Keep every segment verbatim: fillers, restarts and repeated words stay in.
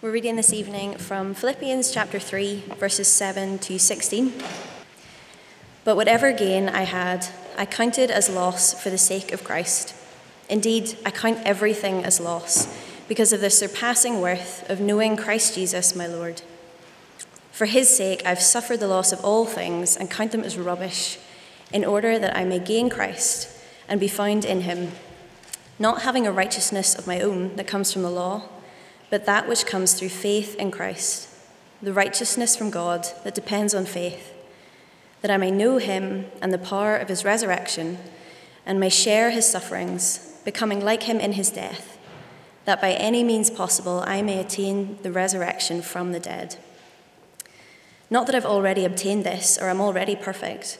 We're reading this evening from Philippians chapter three, verses seven to sixteen. But whatever gain I had, I counted as loss for the sake of Christ. Indeed, I count everything as loss because of the surpassing worth of knowing Christ Jesus, my Lord. For his sake, I've suffered the loss of all things and count them as rubbish, in order that I may gain Christ and be found in him, not having a righteousness of my own that comes from the law, but that which comes through faith in Christ, the righteousness from God that depends on faith, that I may know him and the power of his resurrection, and may share his sufferings, becoming like him in his death, that by any means possible I may attain the resurrection from the dead. Not that I've already obtained this or I'm already perfect,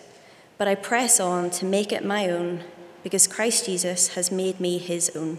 but I press on to make it my own, because Christ Jesus has made me his own.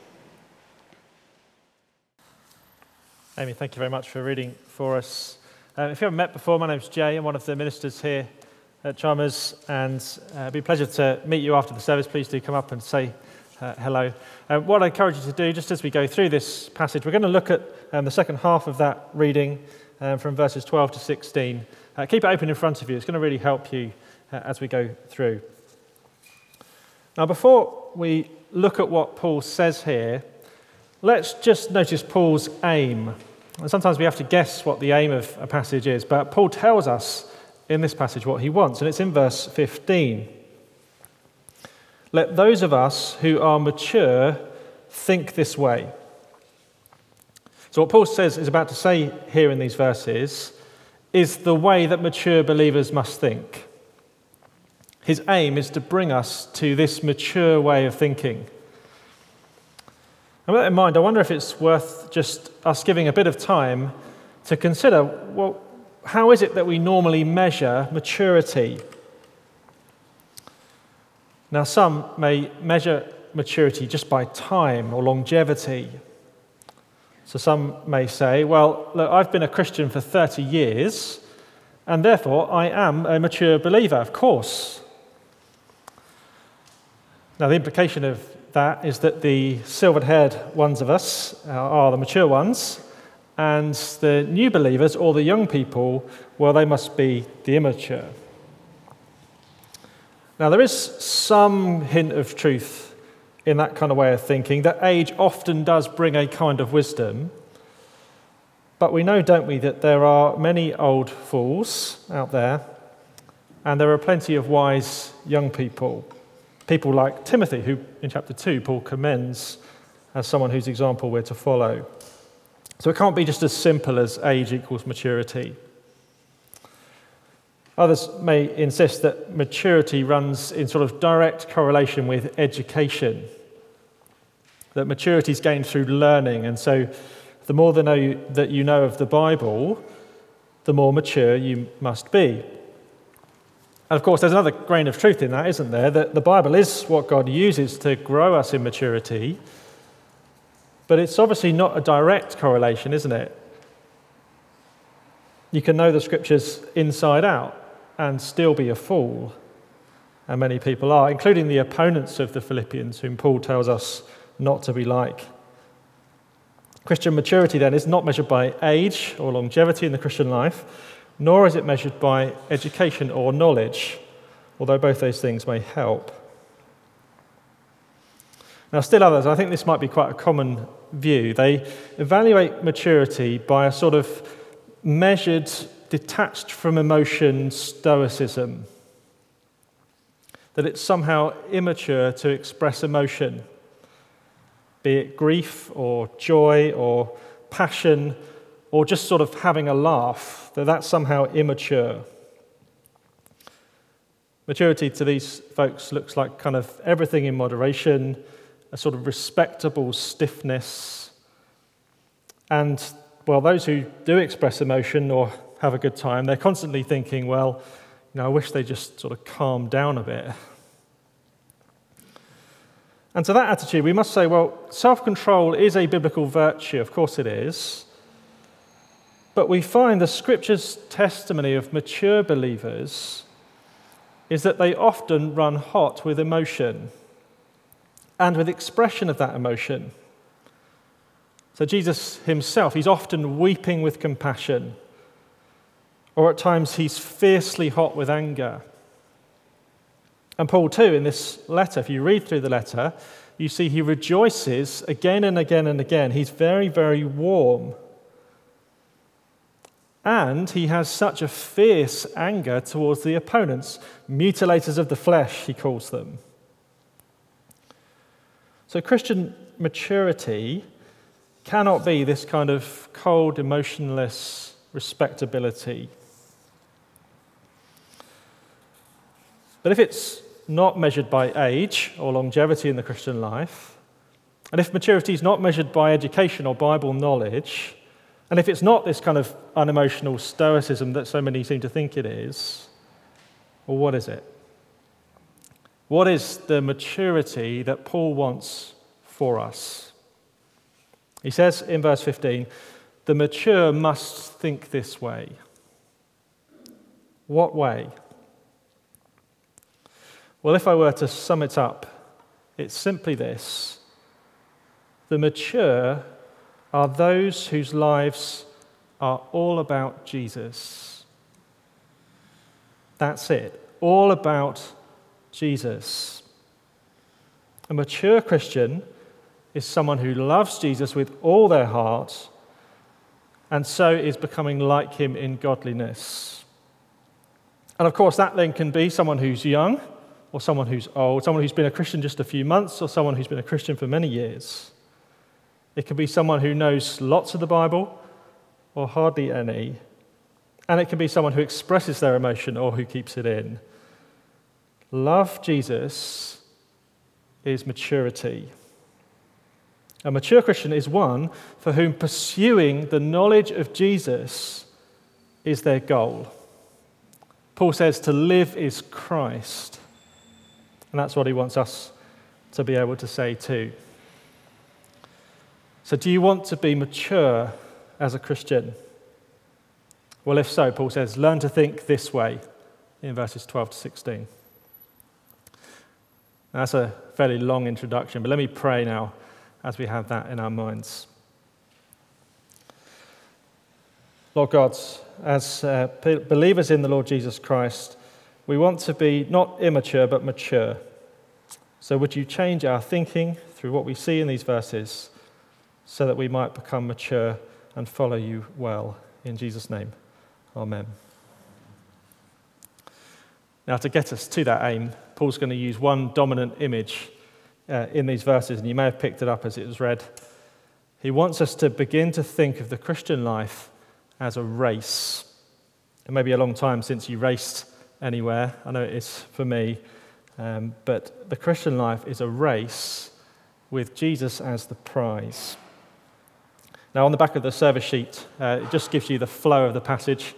Amy, thank you very much for reading for us. Um, if you haven't met before, my name's Jay. I'm one of the ministers here at Chalmers, and uh, it'd be a pleasure to meet you after the service. Please do come up and say uh, hello. Uh, what I encourage you to do, just as we go through this passage, we're going to look at um, the second half of that reading um, from verses twelve to sixteen. Uh, keep it open in front of you. It's going to really help you uh, as we go through. Now, before we look at what Paul says here, let's just notice Paul's aim. And sometimes we have to guess what the aim of a passage is, but Paul tells us in this passage what he wants, and it's in verse fifteen. Let those of us who are mature think this way. So what Paul says is about to say here in these verses is the way that mature believers must think. His aim is to bring us to this mature way of thinking. And with that in mind, I wonder if it's worth just us giving a bit of time to consider, well, how is it that we normally measure maturity? Now, some may measure maturity just by time or longevity. So some may say, well, look, I've been a Christian for thirty years, and therefore I am a mature believer, of course. Now, the implication of that is that the silvered-haired ones of us are the mature ones, and the new believers or the young people, well, they must be the immature. Now, there is some hint of truth in that kind of way of thinking, that age often does bring a kind of wisdom, but we know, don't we, that there are many old fools out there, and there are plenty of wise young people. People like Timothy, who in chapter two Paul commends as someone whose example we're to follow. So it can't be just as simple as age equals maturity. Others may insist that maturity runs in sort of direct correlation with education, that maturity is gained through learning, and so the more that you know of the Bible, the more mature you must be. And of course, there's another grain of truth in that, isn't there? That the Bible is what God uses to grow us in maturity, but it's obviously not a direct correlation, isn't it? You can know the Scriptures inside out and still be a fool, and many people are, including the opponents of the Philippians, whom Paul tells us not to be like. Christian maturity, then, is not measured by age or longevity in the Christian life, nor is it measured by education or knowledge, although both those things may help. Now, still others, I think this might be quite a common view. They evaluate maturity by a sort of measured, detached from emotion stoicism, that it's somehow immature to express emotion, be it grief or joy or passion, or just sort of having a laugh, that that's somehow immature. Maturity to these folks looks like kind of everything in moderation, a sort of respectable stiffness. And, well, those who do express emotion or have a good time. They're constantly thinking, well, you know, I wish they just sort of calmed down a bit. And to that attitude, we must say, well, self-control is a biblical virtue. Of course it is. But we find the Scripture's testimony of mature believers is that they often run hot with emotion and with expression of that emotion. So Jesus himself, he's often weeping with compassion, or at times he's fiercely hot with anger. And Paul too, in this letter, if you read through the letter, you see he rejoices again and again and again. He's very, very warm. And he has such a fierce anger towards the opponents, mutilators of the flesh, he calls them. So Christian maturity cannot be this kind of cold, emotionless respectability. But if it's not measured by age or longevity in the Christian life, and if maturity is not measured by education or Bible knowledge, and if it's not this kind of unemotional stoicism that so many seem to think it is, well, what is it? What is the maturity that Paul wants for us? He says in verse fifteen, the mature must think this way. What way? Well, if I were to sum it up, it's simply this. The mature are those whose lives are all about Jesus. That's it. All about Jesus. A mature Christian is someone who loves Jesus with all their heart and so is becoming like him in godliness. And of course, that then can be someone who's young, or someone who's old, someone who's been a Christian just a few months, or someone who's been a Christian for many years. It can be someone who knows lots of the Bible, or hardly any. And it can be someone who expresses their emotion, or who keeps it in. Love Jesus is maturity. A mature Christian is one for whom pursuing the knowledge of Jesus is their goal. Paul says to live is Christ. And that's what he wants us to be able to say too. So do you want to be mature as a Christian? Well, if so, Paul says, learn to think this way in verses twelve to sixteen. Now, that's a fairly long introduction, but let me pray now as we have that in our minds. Lord God, as uh, believers in the Lord Jesus Christ, we want to be not immature, but mature. So would you change our thinking through what we see in these verses so that we might become mature and follow you well. In Jesus' name, amen. Now, to get us to that aim, Paul's going to use one dominant image uh, in these verses, and you may have picked it up as it was read. He wants us to begin to think of the Christian life as a race. It may be a long time since you raced anywhere. I know it is for me. Um, but the Christian life is a race with Jesus as the prize. Now, on the back of the service sheet, uh, it just gives you the flow of the passage,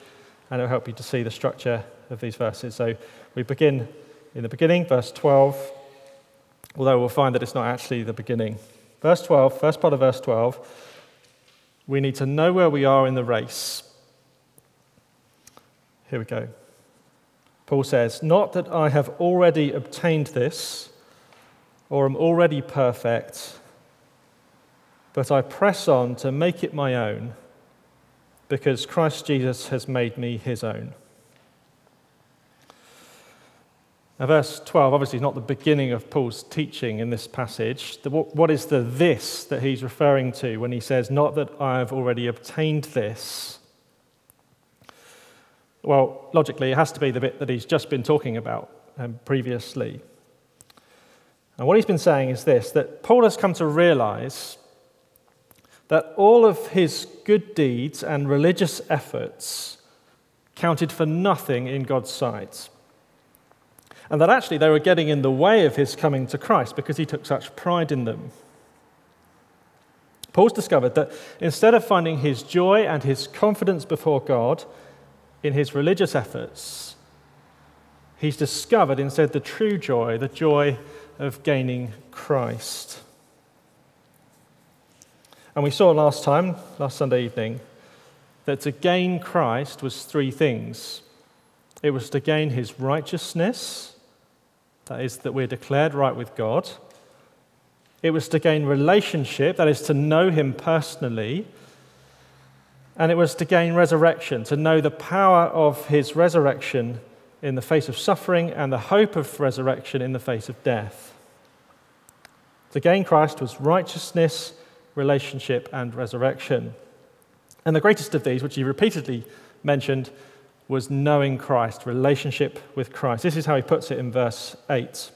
and it'll help you to see the structure of these verses. So we begin in the beginning, verse twelve, although we'll find that it's not actually the beginning. Verse twelve, first part of verse twelve, we need to know where we are in the race. Here we go. Paul says, not that I have already obtained this, or am already perfect, but I press on to make it my own, because Christ Jesus has made me his own. Now, verse twelve obviously is not the beginning of Paul's teaching in this passage. What is the this that he's referring to when he says, not that I have already obtained this? Well, logically, it has to be the bit that he's just been talking about um, previously. And what he's been saying is this, that Paul has come to realize that all of his good deeds and religious efforts counted for nothing in God's sight. And that actually they were getting in the way of his coming to Christ because he took such pride in them. Paul's discovered that instead of finding his joy and his confidence before God in his religious efforts, he's discovered instead the true joy, the joy of gaining Christ. And we saw last time, last Sunday evening, that to gain Christ was three things. It was to gain his righteousness, that is, that we're declared right with God. It was to gain relationship, that is, to know him personally. And it was to gain resurrection, to know the power of his resurrection in the face of suffering and the hope of resurrection in the face of death. To gain Christ was righteousness, relationship, and resurrection. And the greatest of these, which he repeatedly mentioned, was knowing Christ, relationship with Christ. This is how he puts it in verse eight.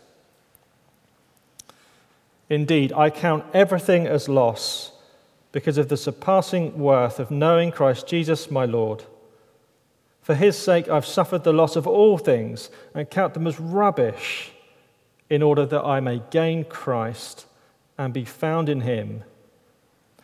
Indeed, I count everything as loss because of the surpassing worth of knowing Christ Jesus my Lord. For his sake I've suffered the loss of all things and count them as rubbish in order that I may gain Christ and be found in him,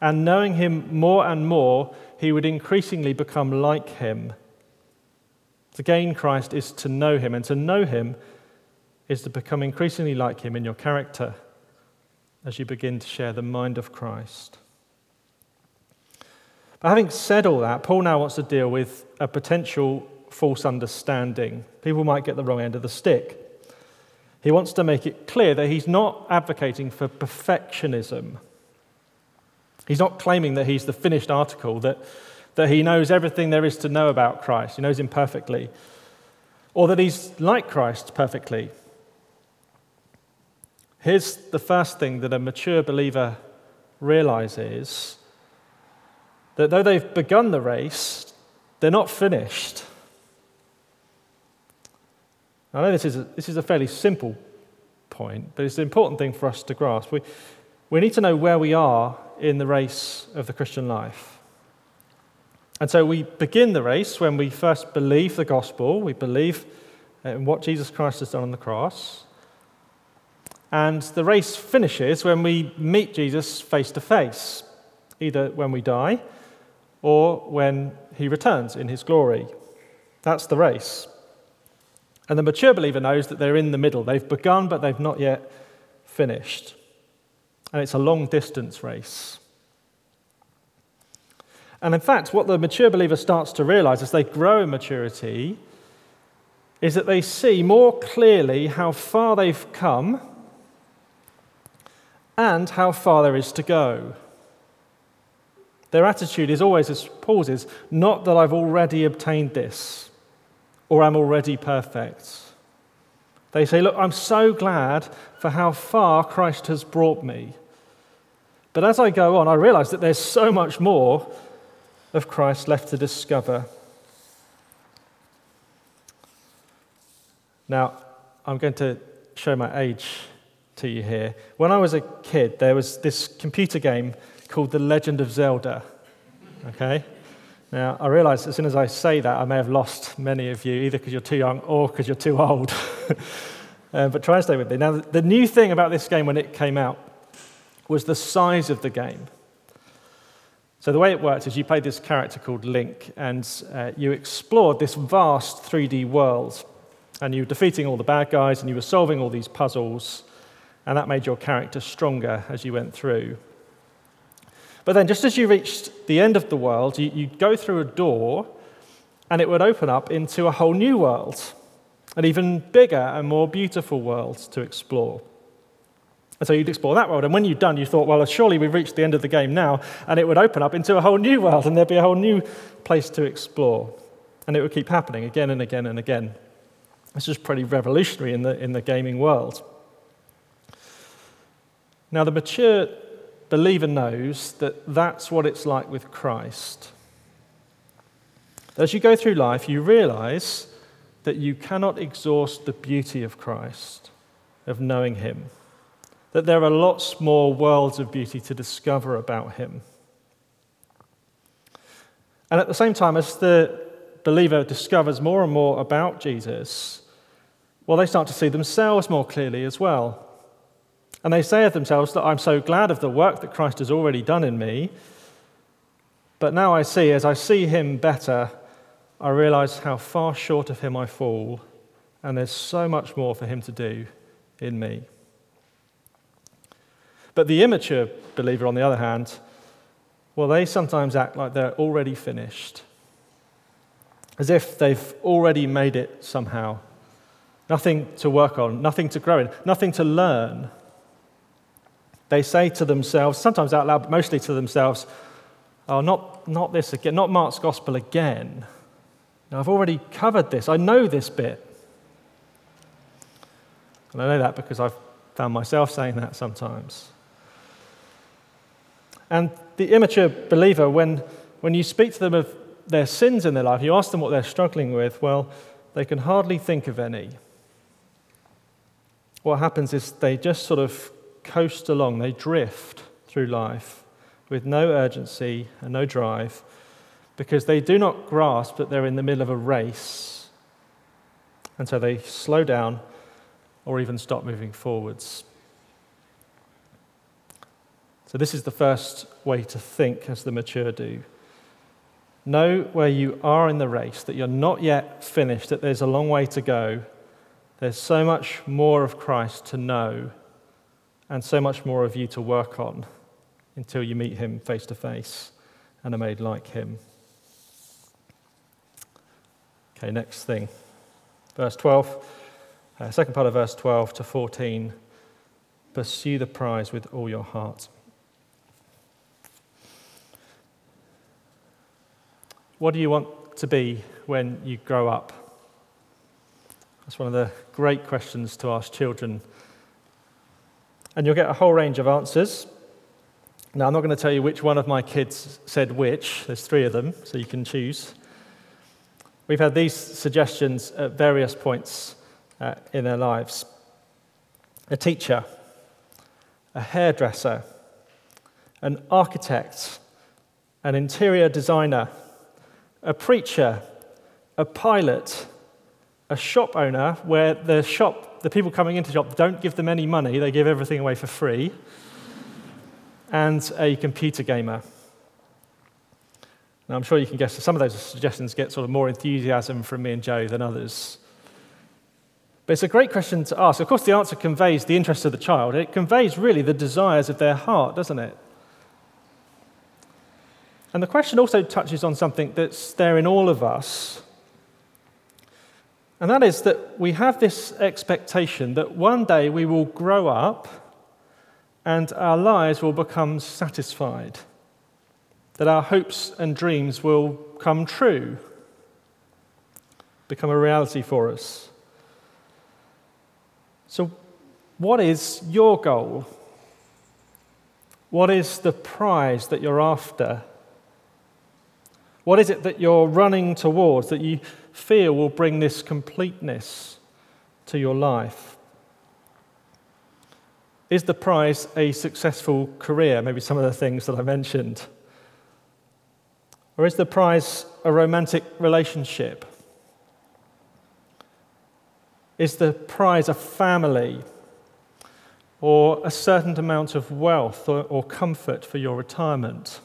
And knowing him more and more, he would increasingly become like him. To gain Christ is to know him, and to know him is to become increasingly like him in your character as you begin to share the mind of Christ. But having said all that, Paul now wants to deal with a potential false understanding. People might get the wrong end of the stick. He wants to make it clear that he's not advocating for perfectionism. He's not claiming that he's the finished article, that, that he knows everything there is to know about Christ. He knows him perfectly. Or that he's like Christ perfectly. Here's the first thing that a mature believer realizes, that though they've begun the race, they're not finished. I know this is a, this is a fairly simple point, but it's an important thing for us to grasp. We, we need to know where we are in the race of the Christian life. And so we begin the race when we first believe the gospel, we believe in what Jesus Christ has done on the cross, and the race finishes when we meet Jesus face to face, either when we die or when he returns in his glory. That's the race. And the mature believer knows that they're in the middle. They've begun, but they've not yet finished. And it's a long-distance race. And in fact, what the mature believer starts to realize as they grow in maturity is that they see more clearly how far they've come and how far there is to go. Their attitude is always, as Paul's is, not that I've already obtained this or I'm already perfect. They say, look, I'm so glad for how far Christ has brought me. But as I go on, I realize that there's so much more of Christ left to discover. Now, I'm going to show my age to you here. When I was a kid, there was this computer game called The Legend of Zelda. Okay? Now, I realize as soon as I say that, I may have lost many of you, either because you're too young or because you're too old. Uh, but try and stay with me. Now, the new thing about this game when it came out was the size of the game. So the way it worked is you played this character called Link, and uh, you explored this vast three D world, and you were defeating all the bad guys, and you were solving all these puzzles, and that made your character stronger as you went through. But then just as you reached the end of the world, you, you'd go through a door, and it would open up into a whole new world, an even bigger and more beautiful world to explore. And so you'd explore that world, and when you'd done, you thought, well, surely we've reached the end of the game now, and it would open up into a whole new world, and there'd be a whole new place to explore. And it would keep happening again and again and again. This is pretty revolutionary in the, in the gaming world. Now, the mature believer knows that that's what it's like with Christ. As you go through life, you realize that you cannot exhaust the beauty of Christ, of knowing him, that there are lots more worlds of beauty to discover about him. And at the same time, as the believer discovers more and more about Jesus, well, they start to see themselves more clearly as well. And they say of themselves that I'm so glad of the work that Christ has already done in me, but now I see, as I see him better, I realize how far short of him I fall, and there's so much more for him to do in me. But the immature believer, on the other hand, well, they sometimes act like they're already finished, as if they've already made it somehow. Nothing to work on, nothing to grow in, nothing to learn. They say to themselves, sometimes out loud, but mostly to themselves, oh, not, not this again, not Mark's gospel again. Now, I've already covered this. I know this bit. And I know that because I've found myself saying that sometimes. And the immature believer, when, when you speak to them of their sins in their life, you ask them what they're struggling with, well, they can hardly think of any. What happens is they just sort of coast along, they drift through life with no urgency and no drive, because they do not grasp that they're in the middle of a race. And so they slow down or even stop moving forwards. So this is the first way to think as the mature do. Know where you are in the race, that you're not yet finished, that there's a long way to go. There's so much more of Christ to know and so much more of you to work on until you meet him face to face and are made like him. Okay, next thing. Verse twelve, uh, second part of verse twelve to fourteen. Pursue the prize with all your heart. What do you want to be when you grow up? That's one of the great questions to ask children. And you'll get a whole range of answers. Now, I'm not going to tell you which one of my kids said which. There's three of them, so you can choose. We've had these suggestions at various points uh, in their lives. A teacher, a hairdresser, an architect, an interior designer, a preacher, a pilot, a shop owner, where the shop, the people coming into the shop don't give them any money, they give everything away for free, and a computer gamer. Now, I'm sure you can guess that some of those suggestions get sort of more enthusiasm from me and Joe than others. But it's a great question to ask. Of course, the answer conveys the interest of the child. It conveys really the desires of their heart, doesn't it? And the question also touches on something that's there in all of us, and that is that we have this expectation that one day we will grow up and our lives will become satisfied, that our hopes and dreams will come true, become a reality for us. So what is your goal? What is the prize that you're after? What is it that you're running towards that you feel will bring this completeness to your life? Is the prize a successful career? Maybe some of the things that I mentioned. Or is the prize a romantic relationship? Is the prize a family? Or a certain amount of wealth or, or comfort for your retirement?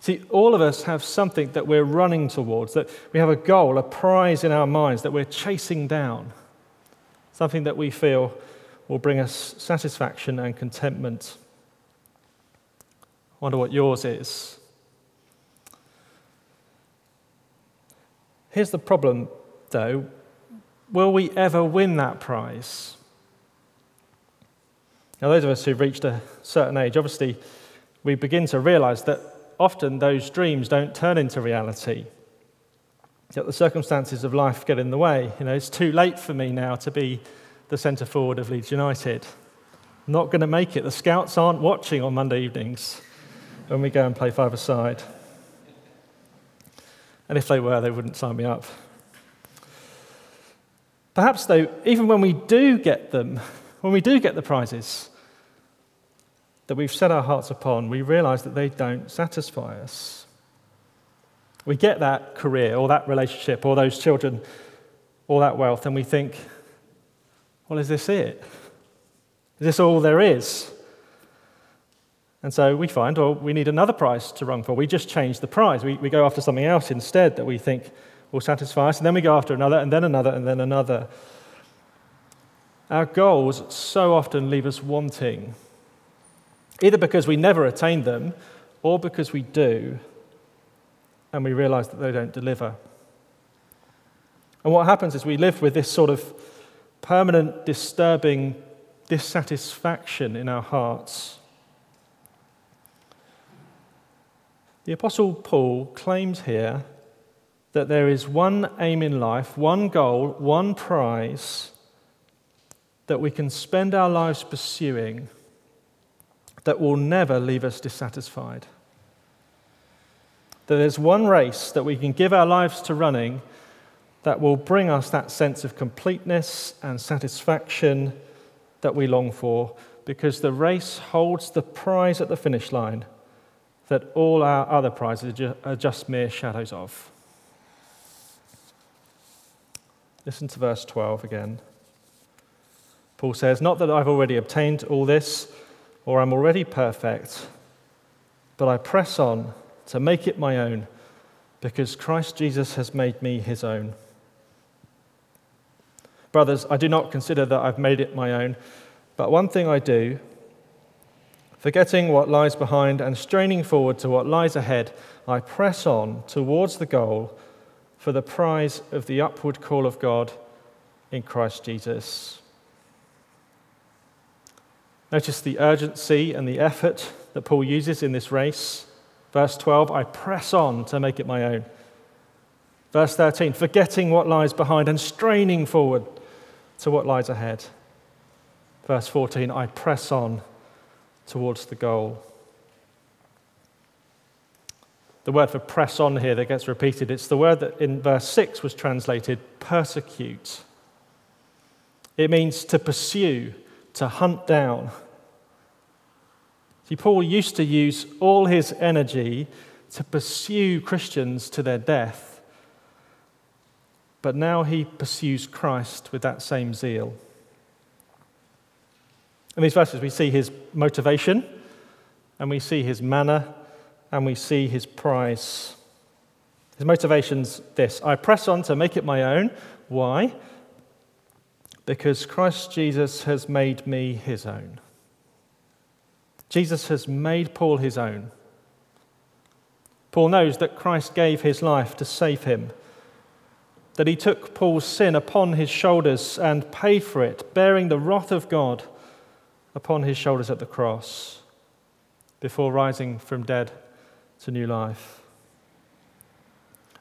See, all of us have something that we're running towards, that we have a goal, a prize in our minds that we're chasing down, something that we feel will bring us satisfaction and contentment. I wonder what yours is. Here's the problem, though. Will we ever win that prize? Now, those of us who've reached a certain age, obviously, we begin to realize that often those dreams don't turn into reality, yet the circumstances of life get in the way. You know, it's too late for me now to be the centre forward of Leeds United. I'm not going to make it. The scouts aren't watching on Monday evenings when we go and play five-a-side. And if they were, they wouldn't sign me up. Perhaps, though, even when we do get them, when we do get the prizes that we've set our hearts upon, we realise that they don't satisfy us. We get that career or that relationship or those children or that wealth, and we think, well, is this it? Is this all there is? And so we find, or we need another prize to run for. We just change the prize. We, we go after something else instead that we think will satisfy us, and then we go after another, and then another, and then another. Our goals so often leave us wanting, either because we never attain them, or because we do, and we realise that they don't deliver. And what happens is we live with this sort of permanent, disturbing dissatisfaction in our hearts. The Apostle Paul claims here that there is one aim in life, one goal, one prize that we can spend our lives pursuing that will never leave us dissatisfied. That there's one race that we can give our lives to running that will bring us that sense of completeness and satisfaction that we long for, because the race holds the prize at the finish line that all our other prizes are just mere shadows of. Listen to verse twelve again. Paul says, "Not that I've already obtained all this, or I'm already perfect, but I press on to make it my own, because Christ Jesus has made me his own. Brothers, I do not consider that I've made it my own, but one thing I do, forgetting what lies behind and straining forward to what lies ahead, I press on towards the goal for the prize of the upward call of God in Christ Jesus." Notice the urgency and the effort that Paul uses in this race. Verse twelve, I press on to make it my own. Verse thirteen, forgetting what lies behind and straining forward to what lies ahead. Verse fourteen, I press on towards the goal. The word for press on here that gets repeated, it's the word that in verse six was translated persecute. It means to pursue, to hunt down. See, Paul used to use all his energy to pursue Christians to their death, but now he pursues Christ with that same zeal. In these verses, we see his motivation, and we see his manner, and we see his prize. His motivation's this: I press on to make it my own. Why? Because Christ Jesus has made me his own. Jesus has made Paul his own. Paul knows that Christ gave his life to save him, that he took Paul's sin upon his shoulders and paid for it, bearing the wrath of God upon his shoulders at the cross, before rising from dead to new life.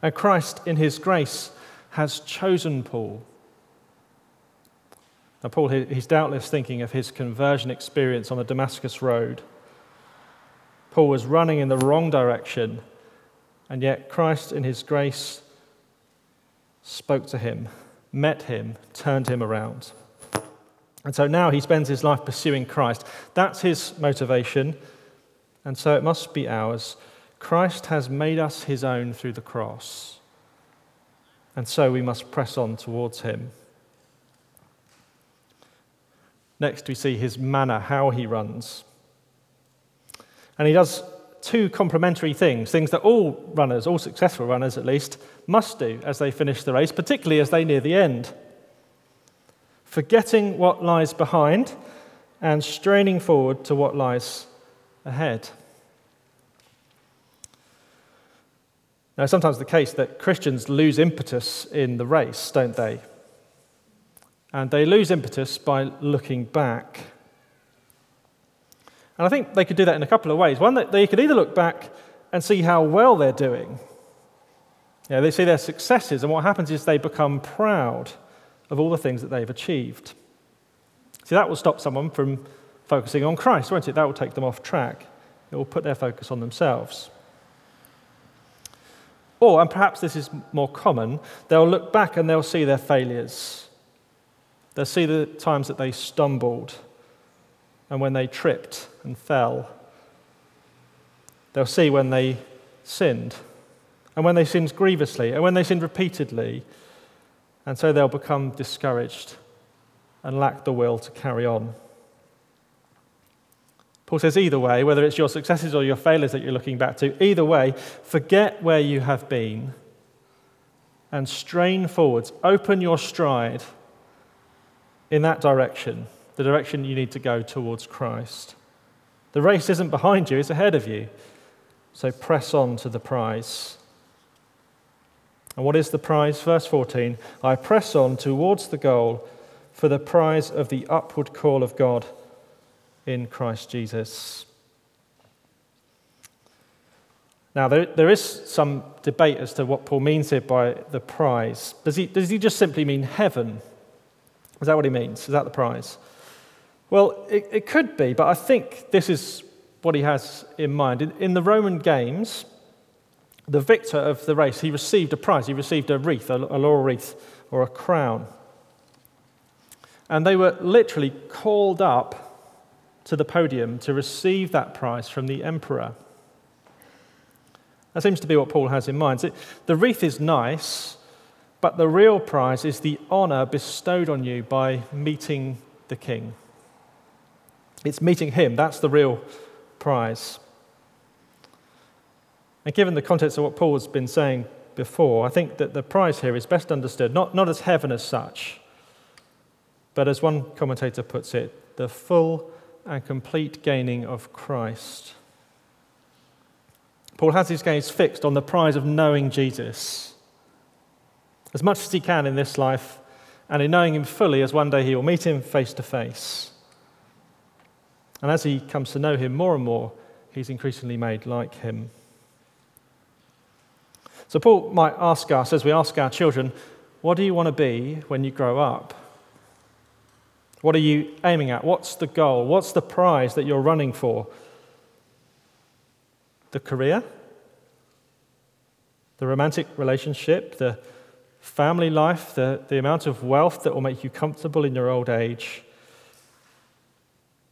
And Christ, in his grace, has chosen Paul. Now, Paul, he's doubtless thinking of his conversion experience on the Damascus Road. Paul was running in the wrong direction, and yet Christ, in his grace, spoke to him, met him, turned him around. And so now he spends his life pursuing Christ. That's his motivation, and so it must be ours. Christ has made us his own through the cross, and so we must press on towards him. Next, we see his manner, how he runs. And he does two complementary things, things that all runners, all successful runners at least, must do as they finish the race, particularly as they near the end. Forgetting what lies behind and straining forward to what lies ahead. Now, it's sometimes the case that Christians lose impetus in the race, don't they? And they lose impetus by looking back. And I think they could do that in a couple of ways. One, that they could either look back and see how well they're doing. You know, they see their successes, and what happens is they become proud of all the things that they've achieved. See, that will stop someone from focusing on Christ, won't it? That will take them off track. It will put their focus on themselves. Or, and perhaps this is more common, they'll look back and they'll see their failures. They'll see the times that they stumbled and when they tripped and fell. They'll see when they sinned, and when they sinned grievously, and when they sinned repeatedly. And so they'll become discouraged and lack the will to carry on. Paul says either way, whether it's your successes or your failures that you're looking back to, either way, forget where you have been and strain forwards. Open your stride in that direction, the direction you need to go towards Christ. The race isn't behind you, it's ahead of you. So press on to the prize. And what is the prize? Verse fourteen, I press on towards the goal for the prize of the upward call of God in Christ Jesus. Now, there, there is some debate as to what Paul means here by the prize. Does he, does he just simply mean heaven? Is that what he means? Is that the prize? Well, it, it could be, but I think this is what he has in mind. In, in the Roman games, the victor of the race, he received a prize. He received a wreath, a, a laurel wreath, or a crown. And they were literally called up to the podium to receive that prize from the emperor. That seems to be what Paul has in mind. The wreath is nice, but the real prize is the honor bestowed on you by meeting the king. It's meeting him, that's the real prize. And given the context of what Paul's been saying before, I think that the prize here is best understood, not, not as heaven as such, but as one commentator puts it, the full and complete gaining of Christ. Paul has his gaze fixed on the prize of knowing Jesus. As much as he can in this life, and in knowing him fully, as one day he will meet him face to face. And as he comes to know him more and more, he's increasingly made like him. So Paul might ask us, as we ask our children, what do you want to be when you grow up? What are you aiming at? What's the goal? What's the prize that you're running for? The career? The romantic relationship? The family life? The, the amount of wealth that will make you comfortable in your old age?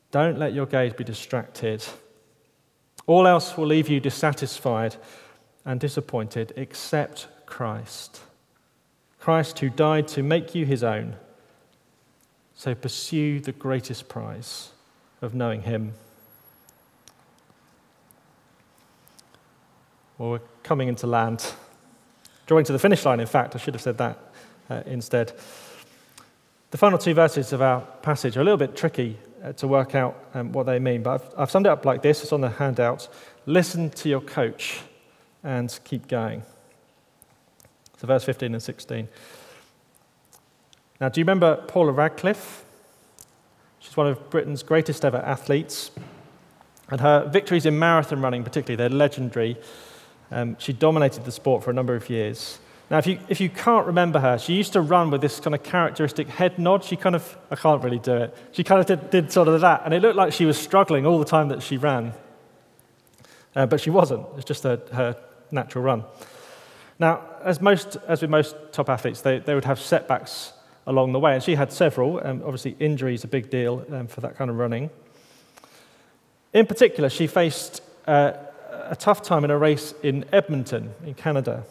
Don't let your gaze be distracted. All else will leave you dissatisfied and disappointed except Christ. Christ who died to make you his own. So pursue the greatest prize of knowing him. Well, we're coming into land. Drawing to the finish line, in fact. I should have said that uh, instead. The final two verses of our passage are a little bit tricky uh, to work out um, what they mean, but I've, I've summed it up like this. It's on the handout. Listen to your coach and keep going. So verse fifteen and sixteen. Now, do you remember Paula Radcliffe? She's one of Britain's greatest ever athletes. And her victories in marathon running, particularly, they're legendary. Um, she dominated the sport for a number of years. Now, if you if you can't remember her, she used to run with this kind of characteristic head nod. She kind of, I can't really do it. She kind of did, did sort of that. And it looked like she was struggling all the time that she ran. Uh, but she wasn't. It's just her, her natural run. Now, as most as with most top athletes, they, they would have setbacks along the way, and she had several, and um, obviously injury is a big deal um, for that kind of running. In particular, she faced uh, a tough time in a race in Edmonton, in Canada.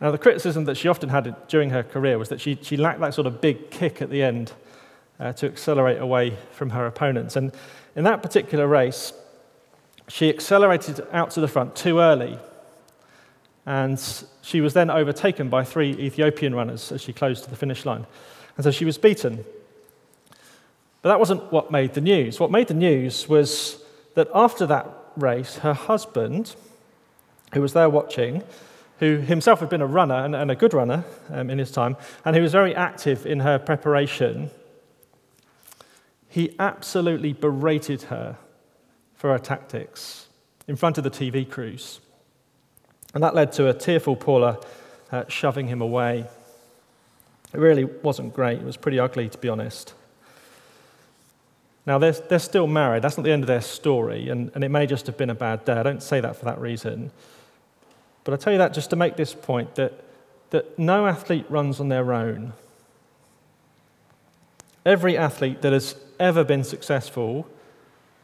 Now, the criticism that she often had during her career was that she, she lacked that sort of big kick at the end uh, to accelerate away from her opponents. And in that particular race, she accelerated out to the front too early. And she was then overtaken by three Ethiopian runners as she closed to the finish line. And so she was beaten. But that wasn't what made the news. What made the news was that after that race, her husband, who was there watching, who himself had been a runner and, and a good runner um, in his time, and who was very active in her preparation, he absolutely berated her for her tactics in front of the T V crews. And that led to a tearful Paula uh, shoving him away. It really wasn't great. It was pretty ugly, to be honest. Now, they're, they're still married. That's not the end of their story, and, and it may just have been a bad day. I don't say that for that reason. But I tell you that just to make this point, that, that no athlete runs on their own. Every athlete that has ever been successful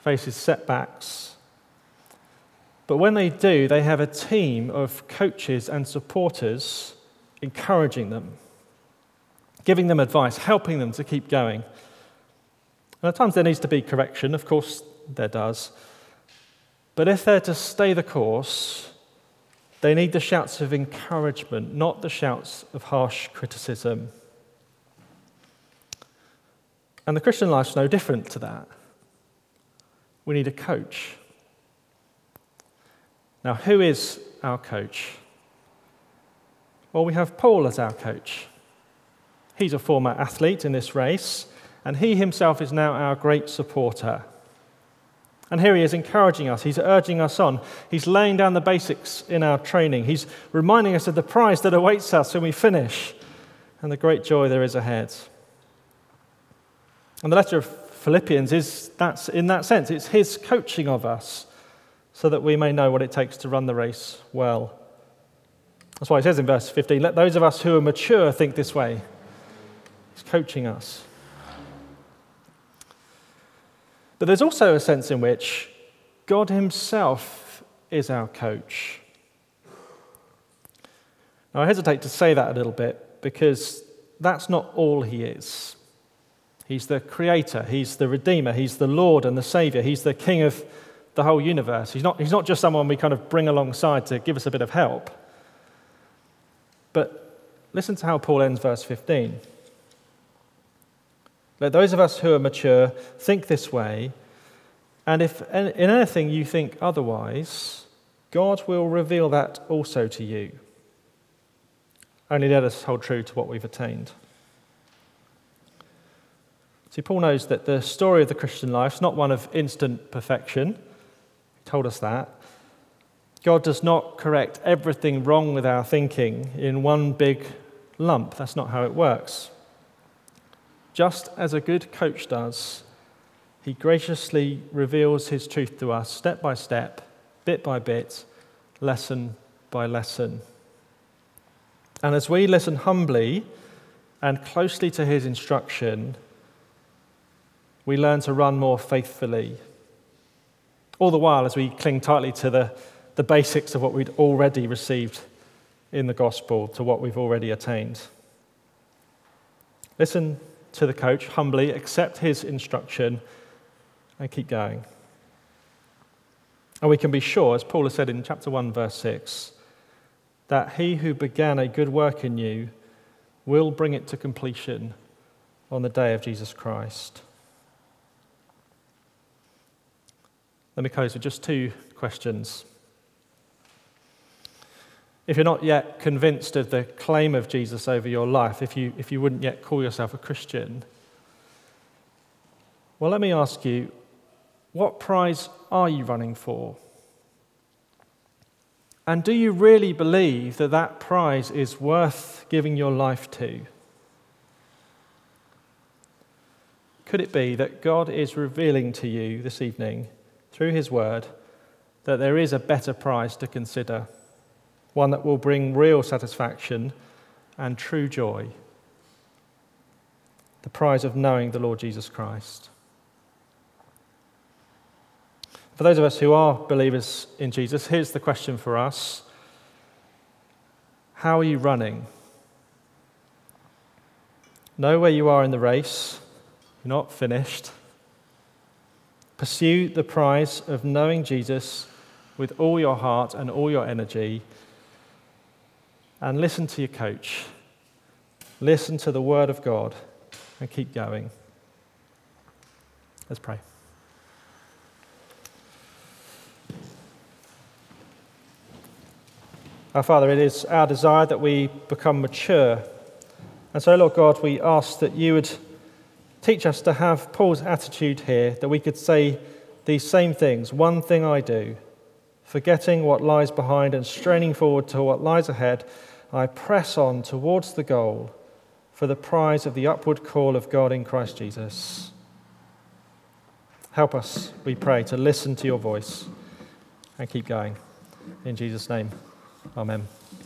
faces setbacks. But when they do, they have a team of coaches and supporters encouraging them, giving them advice, helping them to keep going. And at times there needs to be correction, of course there does. But if they're to stay the course, they need the shouts of encouragement, not the shouts of harsh criticism. And the Christian life's no different to that. We need a coach. Now, who is our coach? Well, we have Paul as our coach. He's a former athlete in this race, and he himself is now our great supporter. And here he is encouraging us, he's urging us on, he's laying down the basics in our training, he's reminding us of the prize that awaits us when we finish, and the great joy there is ahead. And the letter of Philippians is that's in that sense, it's his coaching of us so that we may know what it takes to run the race well. That's why he says in verse fifteen, let those of us who are mature think this way. He's coaching us. But there's also a sense in which God himself is our coach. Now, I hesitate to say that a little bit because that's not all he is. He's the creator, he's the redeemer, he's the Lord and the saviour, he's the king of the whole universe. He's not, he's not just someone we kind of bring alongside to give us a bit of help. But listen to how Paul ends verse fifteen. Let those of us who are mature think this way, and if in anything you think otherwise, God will reveal that also to you. Only let us hold true to what we've attained. See, Paul knows that the story of the Christian life is not one of instant perfection. He told us that. God does not correct everything wrong with our thinking in one big lump. That's not how it works. Just as a good coach does, he graciously reveals his truth to us step by step, bit by bit, lesson by lesson. And as we listen humbly and closely to his instruction, we learn to run more faithfully, all the while as we cling tightly to the, the basics of what we'd already received in the gospel, to what we've already attained. Listen to the coach, humbly accept his instruction, and keep going. And we can be sure, as Paul has said in chapter one, verse six, that he who began a good work in you will bring it to completion on the day of Jesus Christ. Let me close with just two questions. If you're not yet convinced of the claim of Jesus over your life, if you if you wouldn't yet call yourself a Christian, well, let me ask you, what prize are you running for? And do you really believe that that prize is worth giving your life to? Could it be that God is revealing to you this evening through his word, that there is a better prize to consider, one that will bring real satisfaction and true joy, the prize of knowing the Lord Jesus Christ? For those of us who are believers in Jesus, here's the question for us. How are you running? Know where you are in the race. You're not finished. Pursue the prize of knowing Jesus with all your heart and all your energy, and listen to your coach. Listen to the word of God and keep going. Let's pray. Our Father, it is our desire that we become mature. And so, Lord God, we ask that you would teach us to have Paul's attitude here, that we could say these same things. One thing I do, forgetting what lies behind and straining forward to what lies ahead, I press on towards the goal for the prize of the upward call of God in Christ Jesus. Help us, we pray, to listen to your voice and keep going. In Jesus' name, Amen.